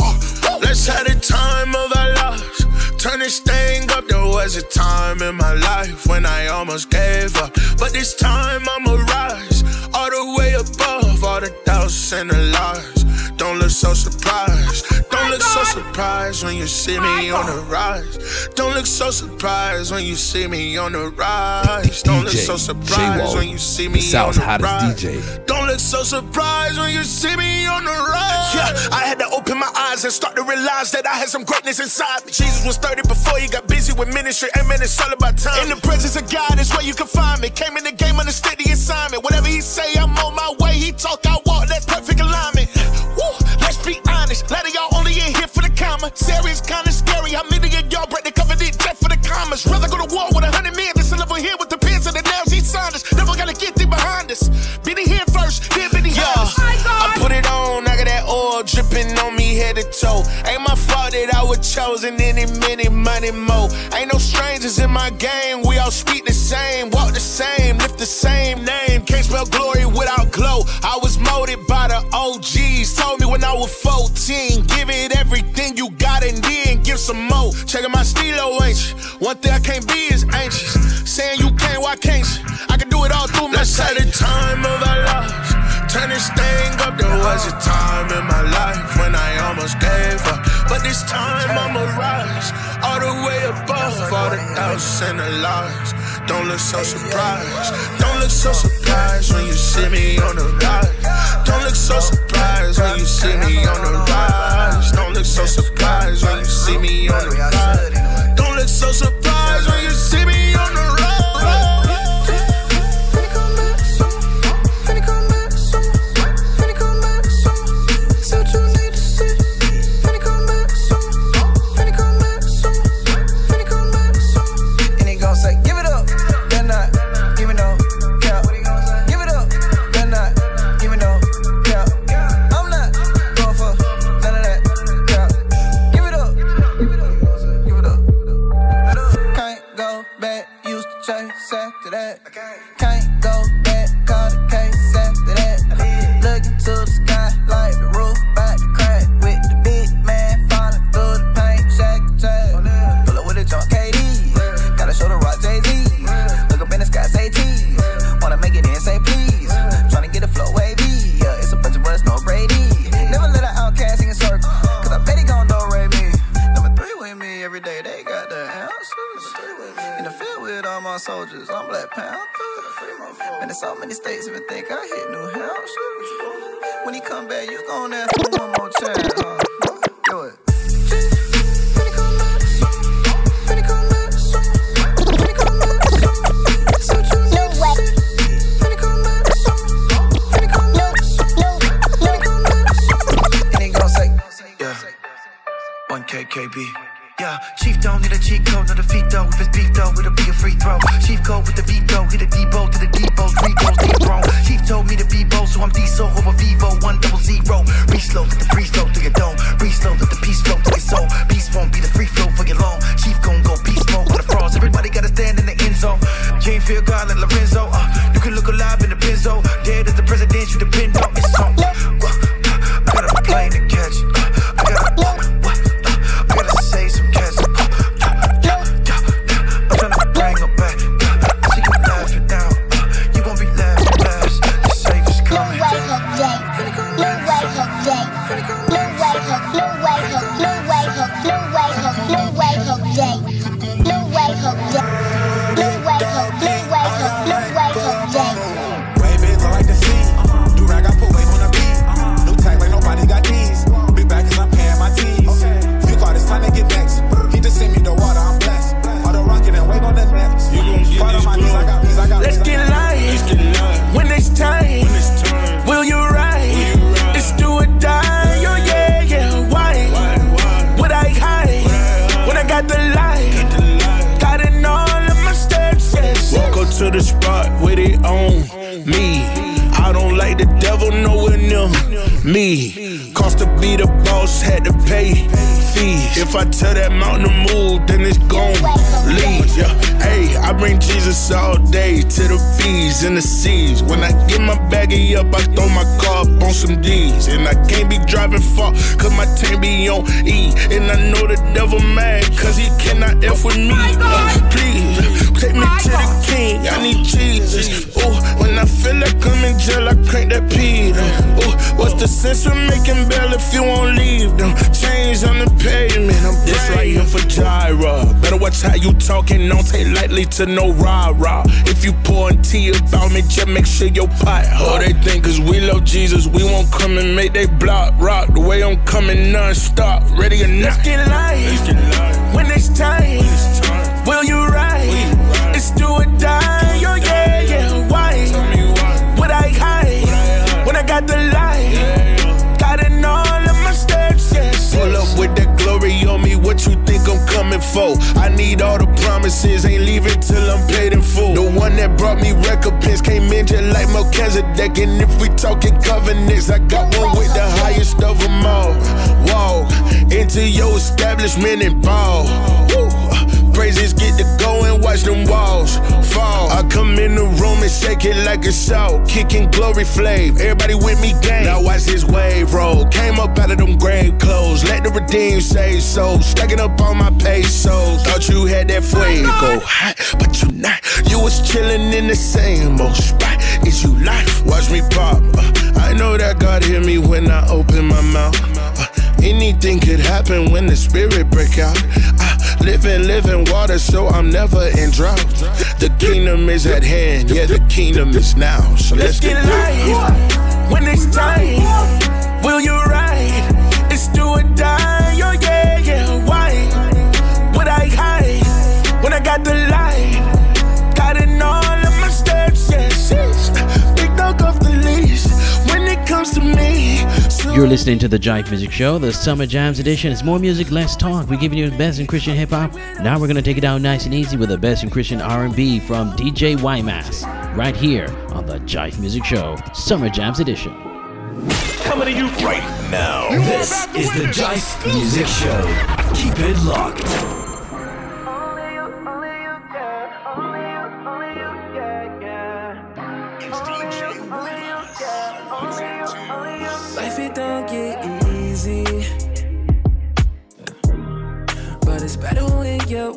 Let's have the time of our lives. Turn this thing up. There was a time in my life when I almost gave up, but this time I'ma rise. All the way above all the doubts and the lies. Don't look so surprised. Don't look so surprised when you see me on the rise. Don't look so surprised when you see me on the rise. Don't look so surprised when you see me on the rise. Don't look so surprised when you see me on the rise. Yeah, I had to open my eyes and start to realize that I had some greatness inside me. Jesus was thirty before He got busy with ministry. Amen, it's all about time. In the presence of God is where you can find me. Came in the game, understood the assignment. Whatever He say, I'm on my way. He talk, I walk. That's perfect alignment. Woo, let's be honest. A lot of y'all only in here for the comma. Serious, kinda scary. How many of y'all break the covenant just for the commas? Rather go to war with a hundred men than to live on here with the pins and the nails. He signed us. Never gotta get them behind us. Been in here first, then been in here. Yeah. I put it on. I got that oil dripping on me head to toe. Ain't my fault that I was chosen. Any minute, money mo. Ain't no strangers in my game. We all speak the same, walk the same, lift the same name. Can't spell glory without glow. I was molded by the O Gs. Told me when I was fourteen, give it everything you got and then give some more. Checking my stilo, ain't you? One thing I can't be is anxious. Saying you can't, why can't you? I can do it all through my Let's say the time of our lives. Turn this thing up. There was a time in my life when I almost gave up, but this time I'ma rise. All the way above all the doubts and the lies. Don't look so surprised. Don't look so surprised when you see me on the rise. Don't look so surprised when you see me on the rise. Don't look so surprised when you see me on the rise. Don't look so surprised when you see me on the rise. Finna come back soon. Finna come back soon. they got the answers. In the field with all my soldiers, I'm Black Panther. Man, there's so many states, even think I hit New Hampshire. When he come back, you gon' ask for one more chance, huh? Do it. K B. Yeah, Chief don't need a cheat code, not a feet though. If it's beef though, it'll be a free throw. Chief go with the veto, hit a D-bo to the D-bo, three throws deep wrong. Chief told me to be bold, so I'm D-so over Vivo, one double zero. Reslow, let the breeze flow through your dome. Reslow, let the peace flow through your soul. Peace won't be the free flow for your long. Chief gon' go peace mode with the frauds. Everybody gotta stand in the end zone. Can't feel God like Lorenzo. Uh, you can look alive in the benzo. Dead as the president, you depend on it's so. Uh, uh, I got a plane to catch. Uh, I got a. To the spot where they own me. I don't like the devil knowing them. Me. Cost to be the boss, had to pay fees. If I tell that mountain to move, then it's gon' leave. Yeah. Hey, I bring Jesus all day to the bees and the seas. When I get my baggie up, I throw my car up on some D's. And I can't be driving far, cause my tank be on E. And I know the devil mad, cause he cannot F with me. Uh, please. Take me to the king, I need Jesus. Ooh, when I feel like I'm in jail, I crank that Peter. Ooh, what's the sense of making bail if you won't leave them? Chains on the pavement, I'm praying. It's right here for Jaira. Better watch how you talking, don't take lightly to no rah-rah. If you pouring tea about me, just make sure your pot hot. Oh, they think cause we love Jesus, we won't come and make they block rock. The way I'm coming non-stop, ready or not. Let's get live, when it's time, will you ride? It's do or die, oh yeah, yeah, why would I hide when I got the light? Got it all in my steps, yes. Pull up with that glory on me, what you think I'm coming for? I need all the promises, ain't leaving till I'm paid in full. The one that brought me recompense came in just like Melchizedek. And if we talking covenants, I got one with the highest of them all. Walk into your establishment and ball. Woo. Praises get to go and watch them walls fall. I come in the room and shake it like a show. Kicking glory flame, everybody with me gang. Now watch this wave roll, came up out of them grave clothes. Let the redeemed say so, stacking up on my pesos. Thought you had that flame, go hot, but you not. You was chilling in the same old spot. Is you light? Watch me pop. Uh, I know that God hear me when I open my mouth. Uh, anything could happen when the spirit break out. I live in living water, so I'm never in drought. The kingdom is at hand, yeah, the kingdom is now. So let's, let's get, get live when it's time. Will you ride? It's do or die, oh yeah, yeah. Why would I hide when I got the light? Got it all in my steps, yes, yes. Big dog off the leash when it comes to me. You're listening to the Jike Music Show, the Summer Jamz edition. It's more music, less talk. We're giving you the best in Christian hip hop. Now we're going to take it down nice and easy with the best in Christian R and B from D J Ymass, right here on the Jike Music Show, Summer Jamz edition. Coming to you right now. You this is the Jike Music Show. Keep it locked.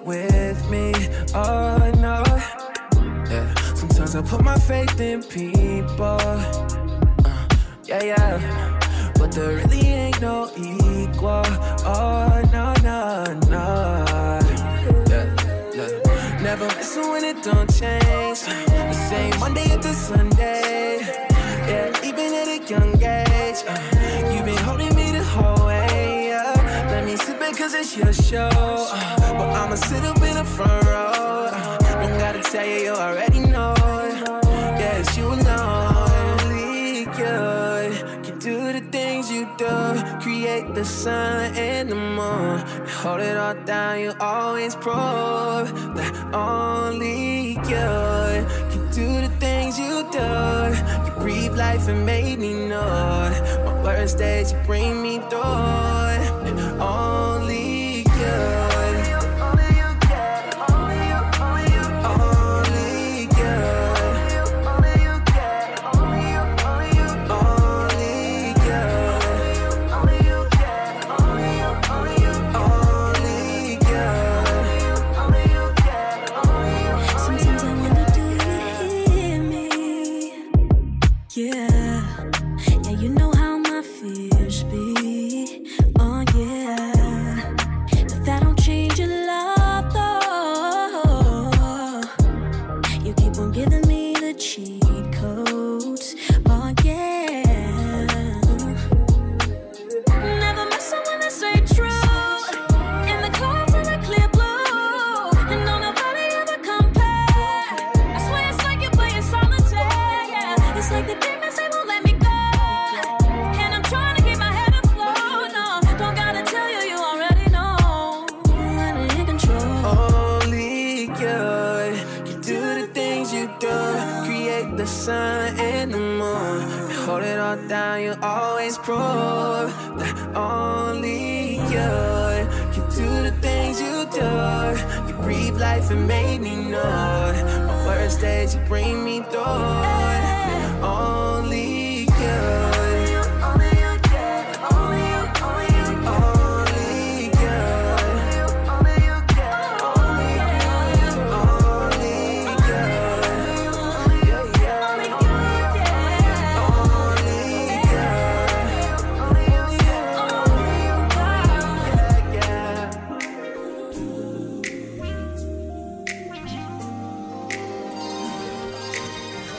With me, oh no. Yeah. Sometimes I put my faith in people. Uh, yeah, yeah. but there really ain't no equal. Oh, no, no, no. Yeah, yeah. Never miss it when it don't change. The same Monday at the Sunday. Yeah, even at a young age, uh, you've been holding me the whole way. Yeah. Let me sit back cause it's your show. Uh, but I'ma sit up in the front row. Uh, don't gotta tell you, you already know. Yeah, it's you alone. Do the things you do, create the sun and the moon. Hold it all down, you always probe that only you can do the things you do. You breathe life and made me know. My worst days, you bring me through. And only you.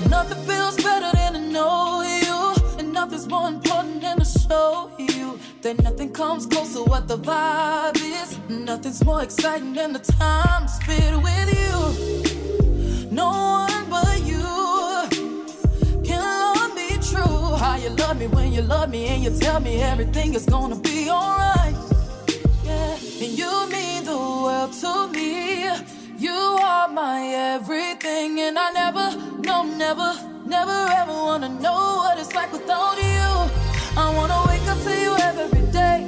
Nothing feels better than to know you, and nothing's more important than to show you that nothing comes close to what the vibe is. Nothing's more exciting than the time spent with you. No one but you can love me true. How you love me when you love me and you tell me everything is gonna be alright. Yeah, and you mean the world to me. You are my everything, and I never, no, never, never ever wanna know what it's like without you. I wanna wake up to you every day.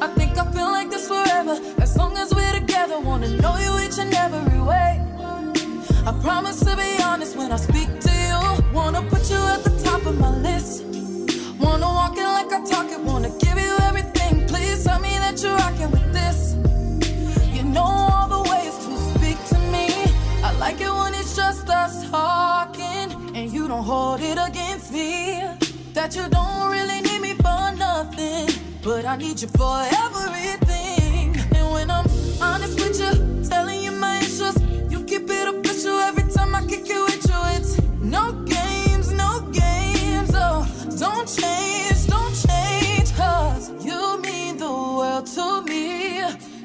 I think I feel like this forever. As long as we're together, wanna know you each and every way. I promise to be honest when I speak to you. Wanna put you at the top of my list. Wanna walk it like I talk it, wanna give you everything. Please tell me that you're rocking with this. You know all the ways to I like it when it's just us talking, and you don't hold it against me. That you don't really need me for nothing, but I need you for everything. And when I'm honest with you, telling you my issues, you keep it up with you every time I kick it with you. It's no games, no games, oh, don't change, don't change, cause you mean the world to me.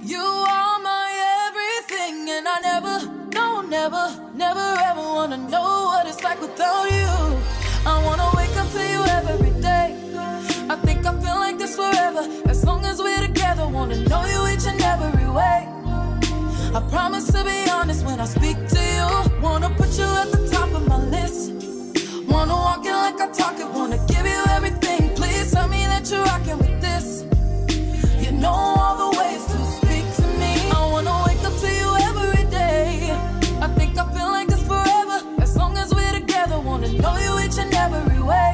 You are my everything, and I never, no, never, never ever wanna know what it's like without you. I wanna wake up to you every day. I think I feel like this forever. As long as we're together, wanna know you each and every way. I promise to be honest when I speak to you. Wanna put you at the top of my list. Wanna walk it like I talk it, wanna give you everything. Please tell me that you're rocking with this. You know all the ways to speak to me. I wanna wake up to you every day. I think I feel like this forever. As long as we're together, wanna know you each and every way.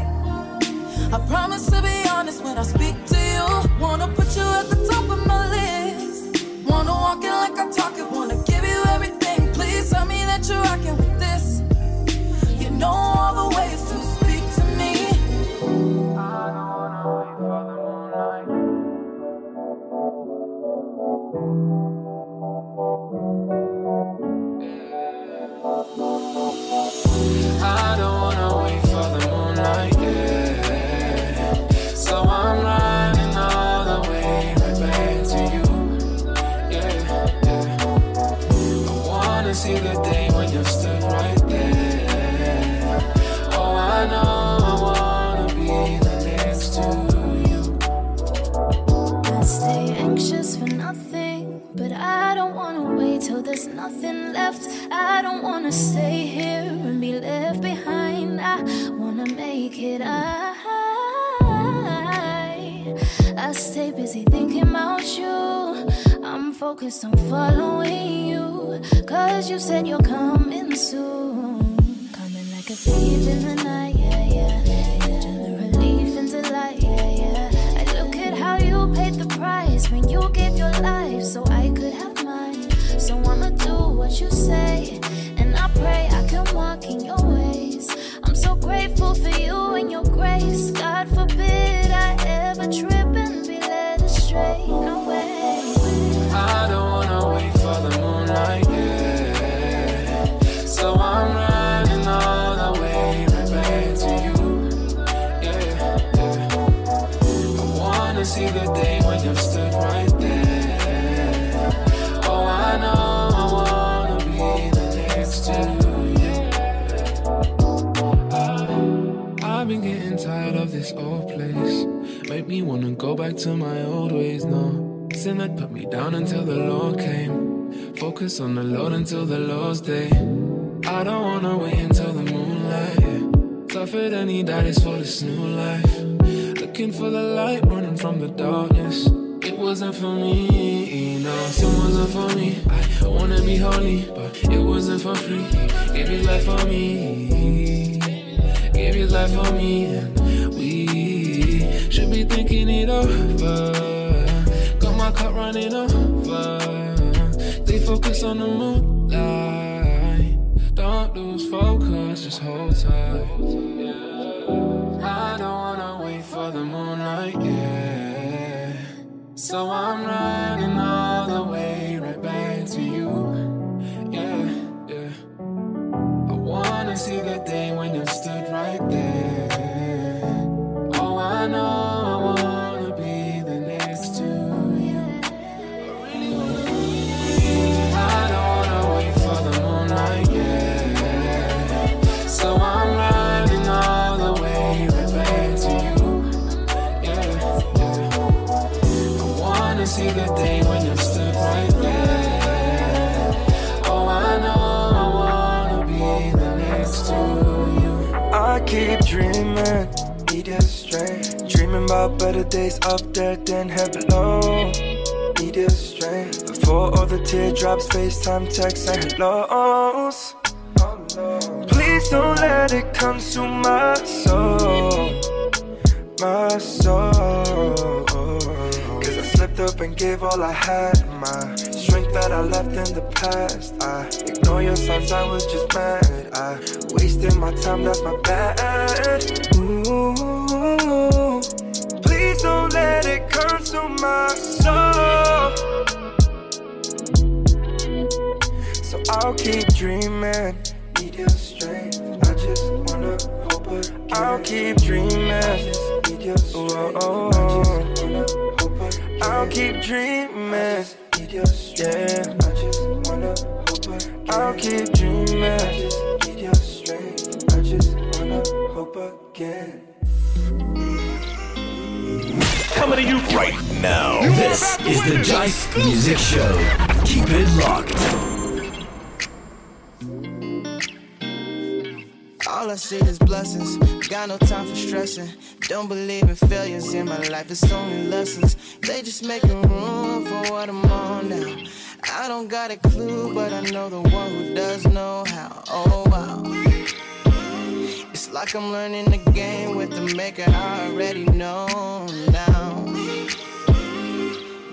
I promise to be honest when I speak to you. Wanna put you at the top of my list. Wanna walk it like I talk it, wanna give you everything. Please tell me see the day when you stood right there. Oh, I know I wanna be the next to you. I stay anxious for nothing, but I don't wanna wait till there's nothing left. I don't wanna stay here and be left behind. I wanna make it. I I stay busy thinking about you. I'm focused on following you, cause you said you're coming soon. Coming like a thief in the night, yeah, yeah, yeah, yeah. Angel of relief into light, yeah, yeah. I look at how you paid the price when you gave your life so I could have mine. So I'ma do what you say, and I pray I can walk in your ways. I'm so grateful for you and your grace. God forbid I ever trip and be led astray. No way. I don't wanna wait for the moonlight, yeah. So I'm running all the way right back to you, yeah, yeah. I wanna see the day when you've stood right there. Oh, I know I wanna be the next to you. I've been getting tired of this old place. Make me wanna go back to my old ways, no. Sin had put me down until the Lord came. Focus on the Lord until the Lord's day. I don't wanna wait until the moonlight. Suffered and he died is for this new life. Looking for the light, running from the darkness. It wasn't for me, no. Sin wasn't for me. I wanna be holy, but it wasn't for free. Gave his life for me. Gave his life for me, and we should be thinking it over. Got my cup running over. They focus on the moonlight. Don't lose focus, just hold tight. I don't wanna wait for the moonlight, yeah. So I'm running all the way right back to you, yeah, yeah. I wanna see the day when you're still. Oh, I know I wanna be the next to you. I don't wanna wait for the moonlight, yeah. So I'm riding all the way right back to you, yeah, yeah. I wanna see the day when you're stood right there. Oh, I know I wanna be the next to you. I keep dreaming, need it straight. Dreaming about better days up there than here below. Need it straight. Before all the teardrops, FaceTime, texts, and hellos. Please don't let it consume my soul. My soul. Cause I slipped up and gave all I had. My strength that I left in the past. I ignore your signs, I was just mad. I wasted my time, that's my bad. Ooh, please don't let it consume my soul. So I'll keep dreaming. Need your strength, I just wanna hope again. I'll keep dreaming. I just need your strength, oh, oh. I just wanna hope again. I'll keep dreaming. I just need your strength, yeah. I just wanna hope again. I'll keep dreaming. I just your strength, I just wanna hope again. Coming to you right now. You this is the Jice Music Show. Keep it locked. All I see is blessings. Got no time for stressing. Don't believe in failures in my life. It's only lessons. They just making room for what I'm on now. I don't got a clue, but I know the one who does know how. Oh, wow. It's like I'm learning the game with the maker I already know now.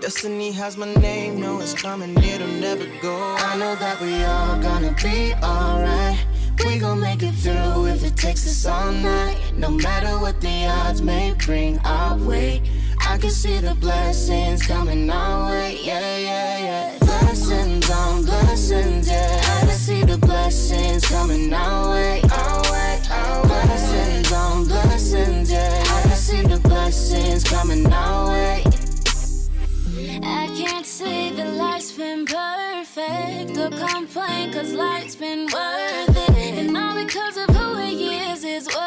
Destiny has my name, no, it's coming, it'll never go. I know that we all gonna be alright. We gon' make it through if it takes us all night. No matter what the odds may bring our way, I can see the blessings coming our way, yeah, yeah, yeah. Blessings on blessings, yeah. I can see the blessings coming our way, our way, our way. Blessings on blessings, yeah. I can see the blessings coming our way. I can't say that life's been perfect or still complain, cause life's been worth it. And all because of who he is is working.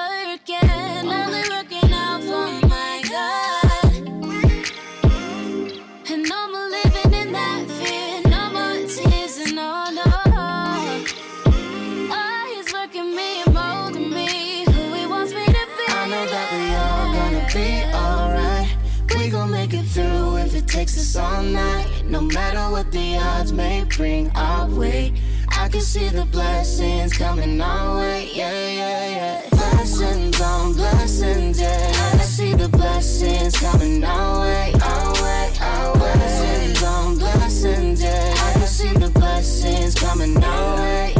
Only working out for my God. And no more living in that fear. No more tears and no, no. Oh, he's working me and molding me who he wants me to be. I know that we all gonna be alright. We gon' make it through if it takes us all night. No matter what the odds may bring our way, I can see the blessings coming our way. Yeah, yeah, yeah. Blessings on blessings, yeah. I can see the blessings coming our way, our way, our way. Blessings on blessings, yeah. I can see the blessings coming our way.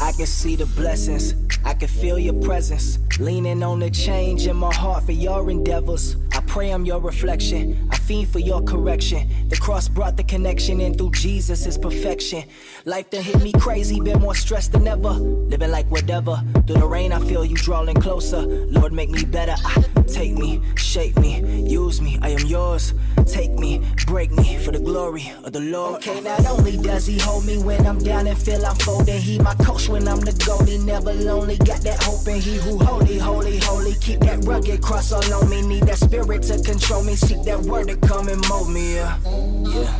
I can see the blessings, I can feel your presence. Leaning on the change in my heart for your endeavors. I pray I'm your reflection, I fiend for your correction. The cross brought the connection, and through Jesus is perfection. Life done hit me crazy, been more stressed than ever. Living like whatever, through the rain I feel you drawing closer. Lord, make me better, I, take me, shape me, use me, I am yours. Take me, break me, for the glory of the Lord. Okay, not only does he hold me when I'm down and feel I'm folding, he my coach when I'm the goalie, never lonely, got that hope in he who holds. Holy, holy, keep that rugged cross all on me. Need that spirit to control me. Seek that word to come and mold me. Yeah, yeah.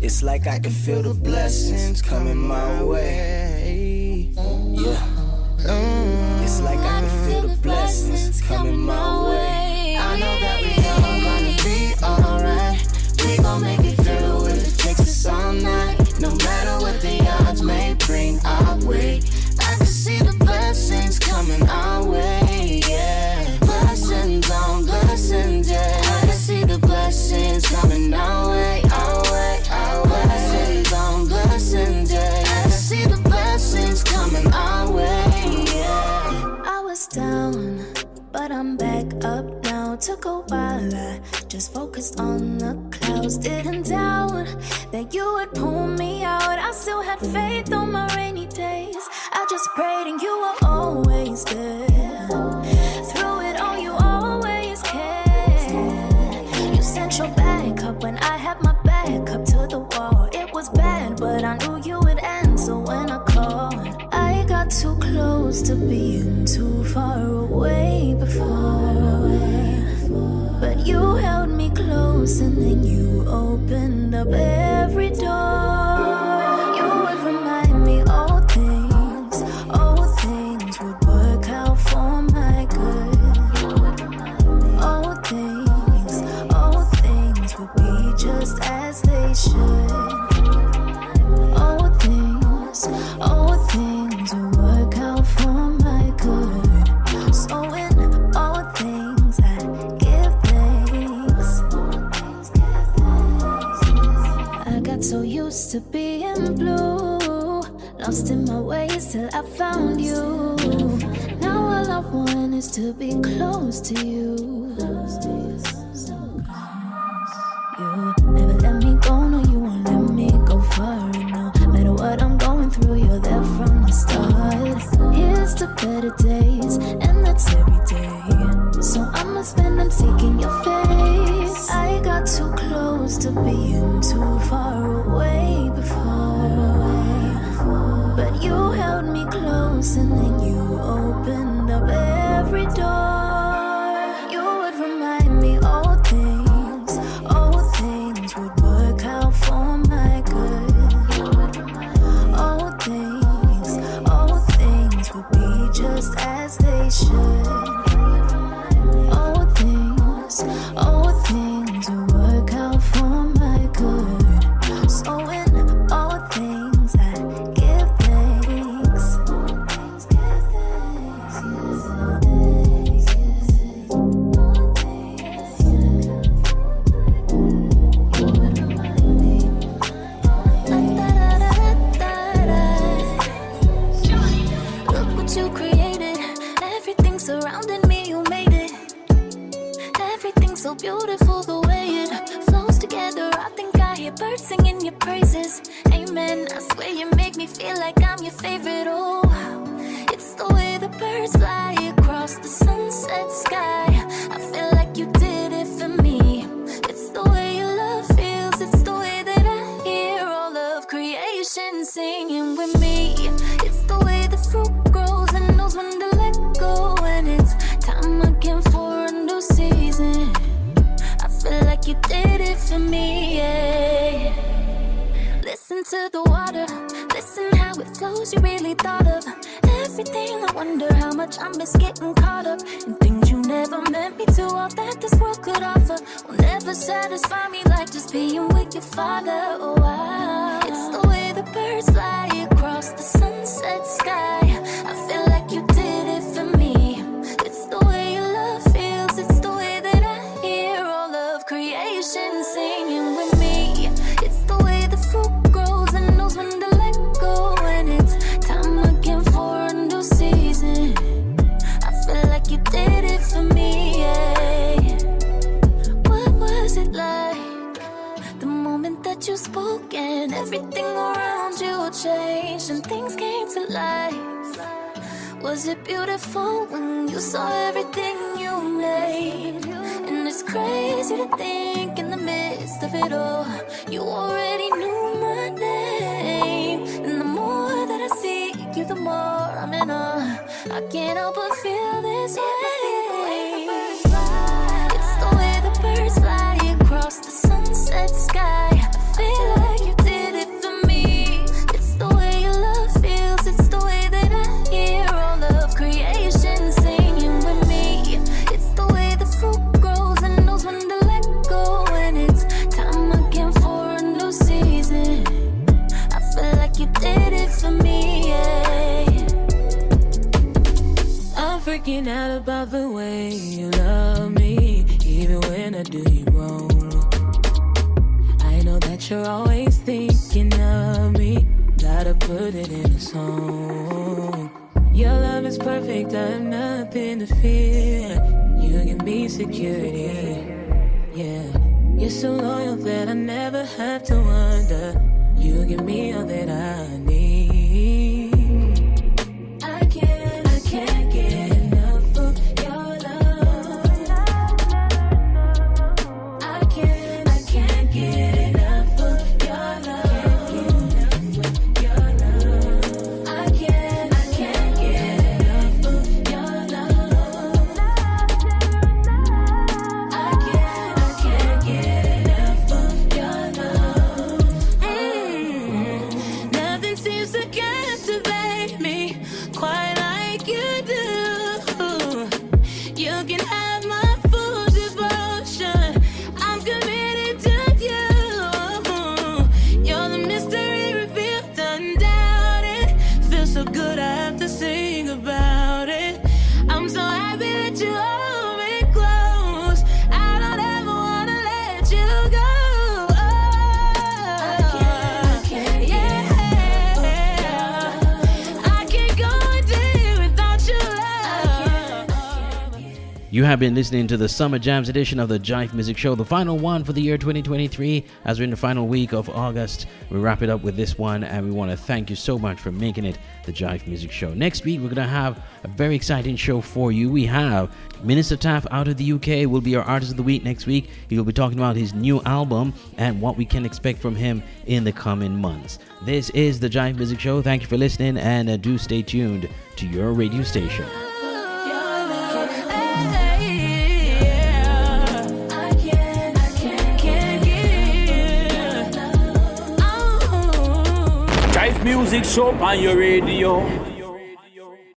It's like I can feel the blessings coming my way. Yeah. It's like I can feel the blessings coming my way. I know that we all gonna be alright. We gon' make it through if it takes us all night. No matter what the odds may bring our way. I can see the blessings coming our way, yeah. Blessings on blessings, yeah. I can see the blessings coming our way, our way, our way. Blessings on blessings, yeah. I can see the blessings coming our way, yeah. I was down, but I'm back up now. Took a while, I just focused on the clouds. Didn't doubt that you would pull me out. I still had faith on my rainy days. I just prayed and you were always there. Through it all, you always cared. You sent your back up when I had my back up to the wall. It was bad, but I knew you would answer when I called. I got too close to being too far away before. But you held me close and then you opened up every door. You would remind me all. To being blue, lost in my ways till I found you. Now all I want is to be close to you. You never let me go, no, you won't let me go far. No matter what I'm going through, you're there from the start. Here's to better days, and that's every day. So I'ma spend them seeking your face. I got too close to being too far away before. But you held me close and then you opened up every door. You would remind me all things, all things would work out for my good. All things, all things would be just as they should. and singing with me. It's the way the fruit grows and knows when to let go. And it's time again for a new season. I feel like you did it for me, yeah. Listen to the water, listen how it flows. You really thought of everything. I wonder how much I miss getting caught up in things you never meant me to. All that this world could offer will never satisfy me like just being with your father. Oh, wow. It's the way the birds fly across the sunset sky. I feel like you did it for me. It's the way your love feels. It's the way that I hear all of creation singing with me. It's the way the fruit grows and knows when to let go. And it's time again for a new season. I feel like you did it for me, yeah. What was it like the moment that you spoke and everything around you changed and things came to life? Was it beautiful when you saw everything you made? And it's crazy to think in the midst of it all, you already knew my name. And the more that I see you, the more I'm in awe. I can't help but feel this way. It's the way the birds fly across the sunset sky. I feel like you did it for me. It's the way your love feels. It's the way that I hear all of creation singing with me. It's the way the fruit grows and knows when to let go. And it's time again for a new season. I feel like you did it for me, yeah. I'm freaking out about the way you love me, even when I do you wrong. I know that you're always thinking of me, gotta put it in a song. Your love is perfect, I've nothing to fear. You give me security, yeah. You're so loyal that I never have to wonder. You give me all that I need. You have been listening to the Summer Jamz edition of the Jive Music Show, the final one for the year twenty twenty-three. As we're in the final week of August, we wrap it up with this one, and we want to thank you so much for making it the Jive Music Show. Next week, we're going to have a very exciting show for you. We have Minister Taff out of the U K will be our Artist of the Week next week. He will be talking about his new album and what we can expect from him in the coming months. This is the Jive Music Show. Thank you for listening, and do stay tuned to your radio station. Music shop on your radio.